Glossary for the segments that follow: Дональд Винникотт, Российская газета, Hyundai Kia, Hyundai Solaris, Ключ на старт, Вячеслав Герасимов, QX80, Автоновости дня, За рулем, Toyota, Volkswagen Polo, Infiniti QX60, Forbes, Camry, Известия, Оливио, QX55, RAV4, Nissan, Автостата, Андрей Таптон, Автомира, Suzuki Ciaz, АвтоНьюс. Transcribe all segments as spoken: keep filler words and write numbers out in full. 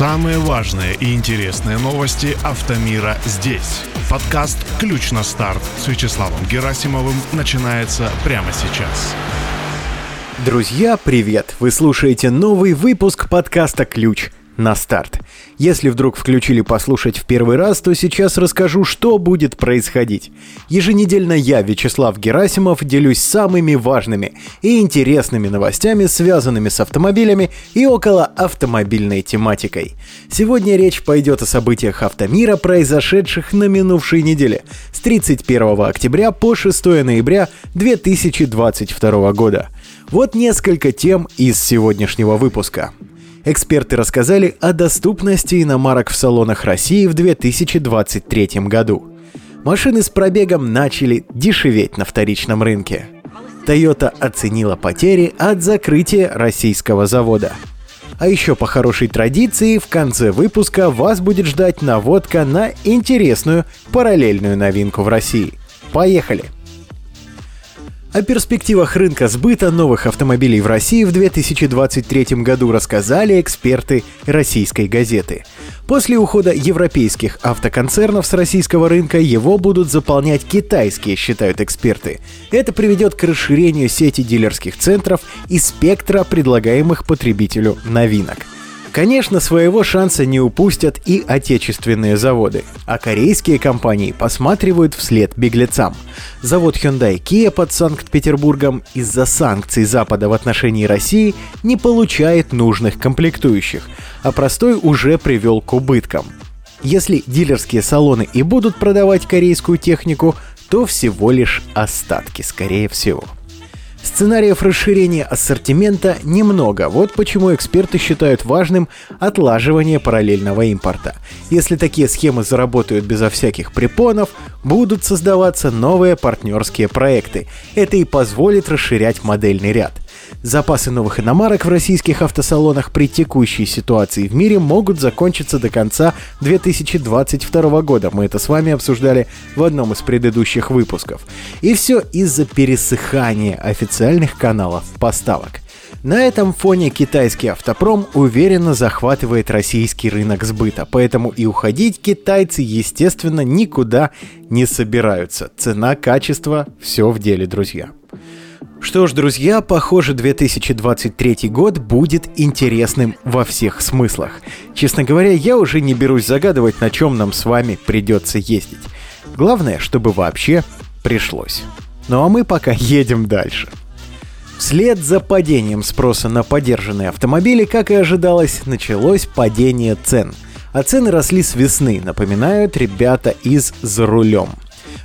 Самые важные и интересные новости Автомира здесь. Подкаст «Ключ на старт» с Вячеславом Герасимовым начинается прямо сейчас. Друзья, привет! Вы слушаете новый выпуск подкаста «Ключ на старт». Если вдруг включили послушать в первый раз, то сейчас расскажу, что будет происходить. Еженедельно я, Вячеслав Герасимов, делюсь самыми важными и интересными новостями, связанными с автомобилями и околоавтомобильной тематикой. Сегодня речь пойдет о событиях Автомира, произошедших на минувшей неделе с тридцать первого октября по шестого ноября две тысячи двадцать второго года. Вот несколько тем из сегодняшнего выпуска. Эксперты рассказали о доступности иномарок в салонах России в две тысячи двадцать третьем году. Машины с пробегом начали дешеветь на вторичном рынке. Toyota оценила потери от закрытия российского завода. А еще по хорошей традиции в конце выпуска вас будет ждать наводка на интересную параллельную новинку в России. Поехали! О перспективах рынка сбыта новых автомобилей в России в две тысячи двадцать третьем году рассказали эксперты «Российской газеты». После ухода европейских автоконцернов с российского рынка его будут заполнять китайские, считают эксперты. Это приведет к расширению сети дилерских центров и спектра предлагаемых потребителю новинок. Конечно, своего шанса не упустят и отечественные заводы, а корейские компании посматривают вслед беглецам. Завод Hyundai Kia под Санкт-Петербургом из-за санкций Запада в отношении России не получает нужных комплектующих, а простой уже привел к убыткам. Если дилерские салоны и будут продавать корейскую технику, то всего лишь остатки, скорее всего. Сценариев расширения ассортимента немного, вот почему эксперты считают важным отлаживание параллельного импорта. Если такие схемы заработают безо всяких препонов, будут создаваться новые партнерские проекты. Это и позволит расширять модельный ряд. Запасы новых иномарок в российских автосалонах при текущей ситуации в мире могут закончиться до конца две тысячи двадцать второго года. Мы это с вами обсуждали в одном из предыдущих выпусков. И все из-за пересыхания официальных каналов поставок. На этом фоне китайский автопром уверенно захватывает российский рынок сбыта, поэтому и уходить китайцы, естественно, никуда не собираются. Цена, качество – все в деле, друзья. Что ж, друзья, похоже, две тысячи двадцать третий год будет интересным во всех смыслах. Честно говоря, я уже не берусь загадывать, на чем нам с вами придется ездить. Главное, чтобы вообще пришлось. Ну а мы пока едем дальше. Вслед за падением спроса на подержанные автомобили, как и ожидалось, началось падение цен. А цены росли с весны, напоминают ребята из «За рулем».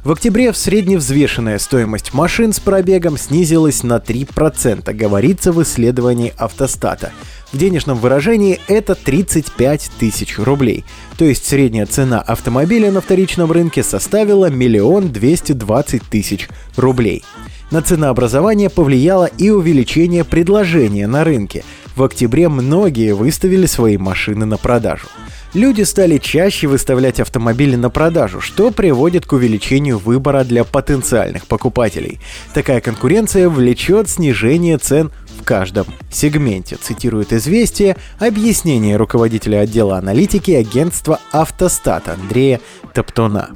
В октябре в средневзвешенная стоимость машин с пробегом снизилась на три процента, говорится в исследовании «Автостата». В денежном выражении это тридцать пять тысяч рублей, то есть средняя цена автомобиля на вторичном рынке составила один миллион двести двадцать тысяч рублей. На ценообразование повлияло и увеличение предложения на рынке. В октябре многие выставили свои машины на продажу. Люди стали чаще выставлять автомобили на продажу, что приводит к увеличению выбора для потенциальных покупателей. Такая конкуренция влечет снижение цен в каждом сегменте, цитирует «Известия» объяснение руководителя отдела аналитики агентства «Автостат» Андрея Таптона.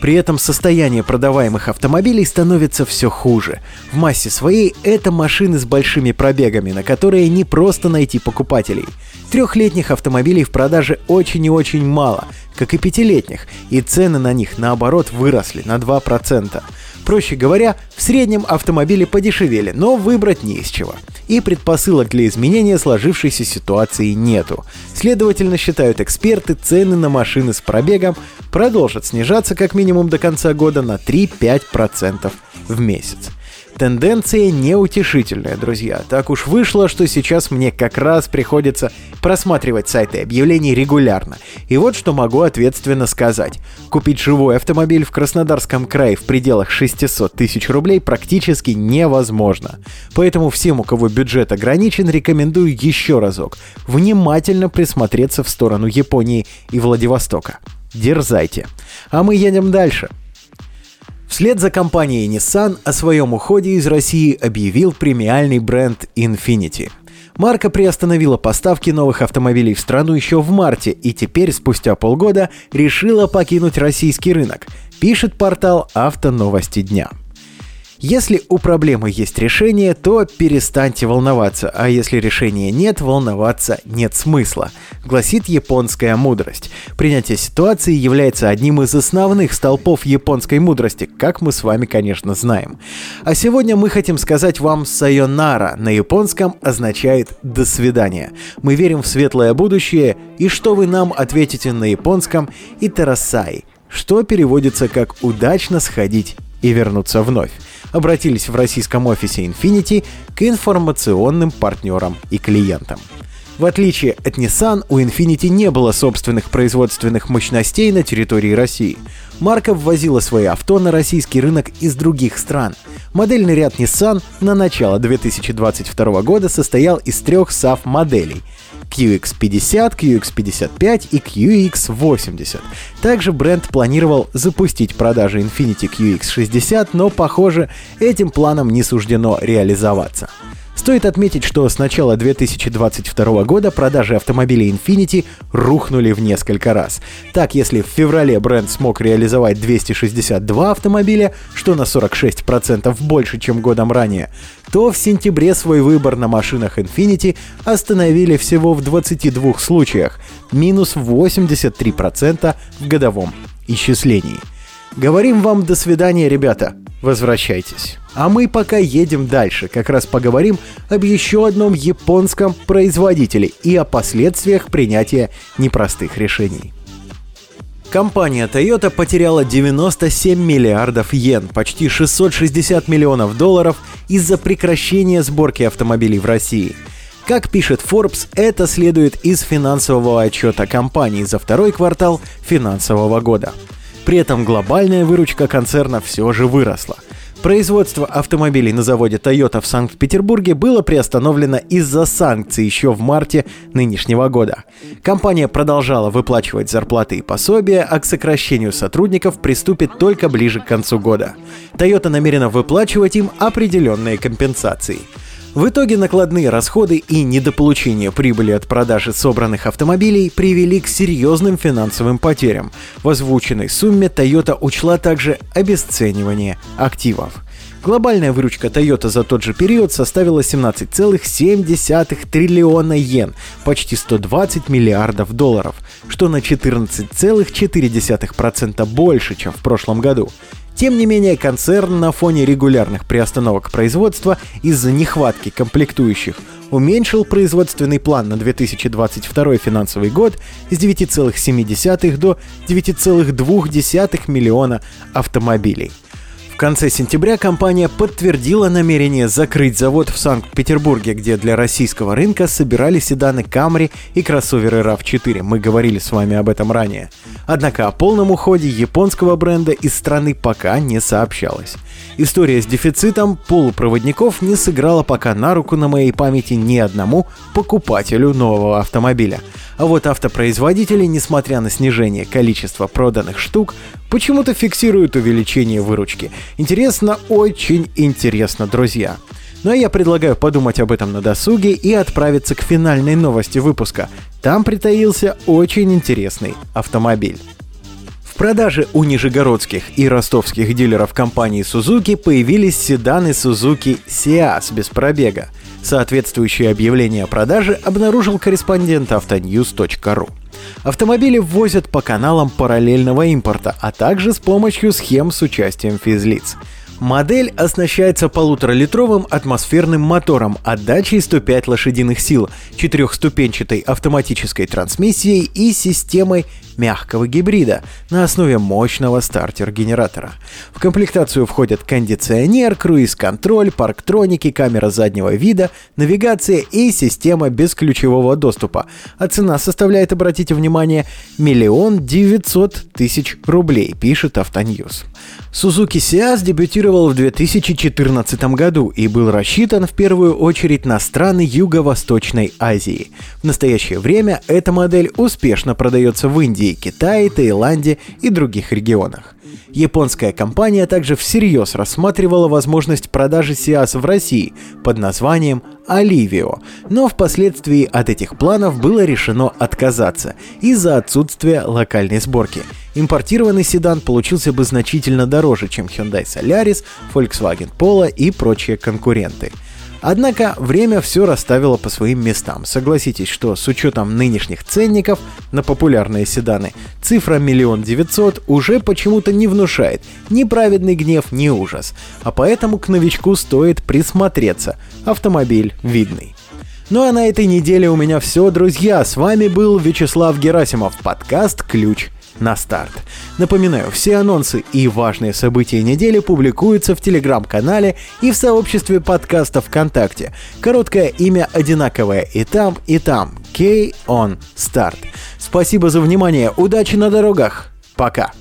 При этом состояние продаваемых автомобилей становится все хуже. В массе своей это машины с большими пробегами, на которые не просто найти покупателей. Трехлетних автомобилей в продаже очень и очень мало, как и пятилетних, и цены на них, наоборот, выросли на два процента. Проще говоря, в среднем автомобили подешевели, но выбрать не из чего. И предпосылок для изменения сложившейся ситуации нету. Следовательно, считают эксперты, цены на машины с пробегом продолжат снижаться как минимум до конца года на три-пять процентов в месяц. Тенденция неутешительная, друзья. Так уж вышло, что сейчас мне как раз приходится просматривать сайты объявлений регулярно. И вот что могу ответственно сказать. Купить живой автомобиль в Краснодарском крае в пределах шестьсот тысяч рублей практически невозможно. Поэтому всем, у кого бюджет ограничен, рекомендую еще разок внимательно присмотреться в сторону Японии и Владивостока. Дерзайте. А мы едем дальше. Вслед за компанией Nissan о своем уходе из России объявил премиальный бренд Infiniti. Марка приостановила поставки новых автомобилей в страну еще в марте и теперь, спустя полгода, решила покинуть российский рынок, пишет портал «Автоновости дня». Если у проблемы есть решение, то перестаньте волноваться, а если решения нет, волноваться нет смысла, гласит японская мудрость. Принятие ситуации является одним из основных столпов японской мудрости, как мы с вами, конечно, знаем. А сегодня мы хотим сказать вам «сайонара», на японском означает «до свидания». Мы верим в светлое будущее, и что вы нам ответите на японском «итерасай», что переводится как «удачно сходить и вернуться вновь». Обратились в российском офисе Infiniti к информационным партнерам и клиентам. В отличие от Nissan, у Infiniti не было собственных производственных мощностей на территории России. Марка ввозила свои авто на российский рынок из других стран. Модельный ряд Nissan на начало две тысячи двадцать второго года состоял из трех эс эй эф-моделей – кью икс пятьдесят, кью икс пятьдесят пять и кью икс восемьдесят. Также бренд планировал запустить продажи Infiniti кью икс шестьдесят, но, похоже, этим планам не суждено реализоваться. Стоит отметить, что с начала две тысячи двадцать второго года продажи автомобилей Infiniti рухнули в несколько раз. Так, если в феврале бренд смог реализовать двести шестьдесят два автомобиля, что на сорок шесть процентов больше, чем годом ранее, то в сентябре свой выбор на машинах Infiniti остановили всего в двадцати двух случаях, минус восемьдесят три процента в годовом исчислении. Говорим вам до свидания, ребята. Возвращайтесь. А мы пока едем дальше, как раз поговорим об еще одном японском производителе и о последствиях принятия непростых решений. Компания Toyota потеряла девяносто семь миллиардов йен, почти шестьсот шестьдесят миллионов долларов, из-за прекращения сборки автомобилей в России. Как пишет Forbes, это следует из финансового отчета компании за второй квартал финансового года. При этом глобальная выручка концерна все же выросла. Производство автомобилей на заводе Toyota в Санкт-Петербурге было приостановлено из-за санкций еще в марте нынешнего года. Компания продолжала выплачивать зарплаты и пособия, а к сокращению сотрудников приступит только ближе к концу года. Toyota намерена выплачивать им определенные компенсации. В итоге накладные расходы и недополучение прибыли от продажи собранных автомобилей привели к серьезным финансовым потерям. В озвученной сумме Toyota учла также обесценивание активов. Глобальная выручка Toyota за тот же период составила семнадцать целых семь десятых триллиона йен, почти сто двадцать миллиардов долларов, что на четырнадцать целых четыре десятых процента больше, чем в прошлом году. Тем не менее, концерн на фоне регулярных приостановок производства из-за нехватки комплектующих уменьшил производственный план на две тысячи двадцать второй финансовый год с девять целых семь десятых до девять целых два миллиона автомобилей. В конце сентября компания подтвердила намерение закрыть завод в Санкт-Петербурге, где для российского рынка собирали седаны Camry и кроссоверы рав четыре. Мы говорили с вами об этом ранее. Однако о полном уходе японского бренда из страны пока не сообщалось. История с дефицитом полупроводников не сыграла пока на руку, на моей памяти, ни одному покупателю нового автомобиля. А вот автопроизводители, несмотря на снижение количества проданных штук, почему-то фиксируют увеличение выручки. Интересно, очень интересно, друзья. Ну а я предлагаю подумать об этом на досуге и отправиться к финальной новости выпуска. Там притаился очень интересный автомобиль. В продаже у нижегородских и ростовских дилеров компании Suzuki появились седаны Suzuki Ciaz без пробега. Соответствующее объявление о продаже обнаружил корреспондент авто ньюс точка ру. Автомобили ввозят по каналам параллельного импорта, а также с помощью схем с участием физлиц. Модель оснащается полуторалитровым атмосферным мотором, отдачей сто пять лошадиных сил, четырехступенчатой автоматической трансмиссией и системой мягкого гибрида на основе мощного стартер-генератора. В комплектацию входят кондиционер, круиз-контроль, парктроники, камера заднего вида, навигация и система бесключевого доступа. А цена составляет, обратите внимание, миллион девятьсот тысяч рублей, пишет «АвтоНьюс». Suzuki Ciaz дебютировал в две тысячи четырнадцатом году и был рассчитан в первую очередь на страны Юго-Восточной Азии. В настоящее время эта модель успешно продается в Индии, Китае, Таиланде и других регионах. Японская компания также всерьез рассматривала возможность продажи Ciaz в России под названием Оливио, но впоследствии от этих планов было решено отказаться из-за отсутствия локальной сборки. Импортированный седан получился бы значительно дороже, чем Hyundai Solaris, Volkswagen Polo и прочие конкуренты. Однако время все расставило по своим местам. Согласитесь, что с учетом нынешних ценников на популярные седаны цифра миллион девятьсот уже почему-то не внушает ни праведный гнев, ни ужас. А поэтому к новичку стоит присмотреться. Автомобиль видный. Ну а на этой неделе у меня все, друзья. С вами был Вячеслав Герасимов, подкаст «Ключ на старт». Напоминаю, все анонсы и важные события недели публикуются в телеграм-канале и в сообществе подкаста ВКонтакте. Короткое имя одинаковое и там, и там. Кей он старт. Спасибо за внимание, удачи на дорогах, пока!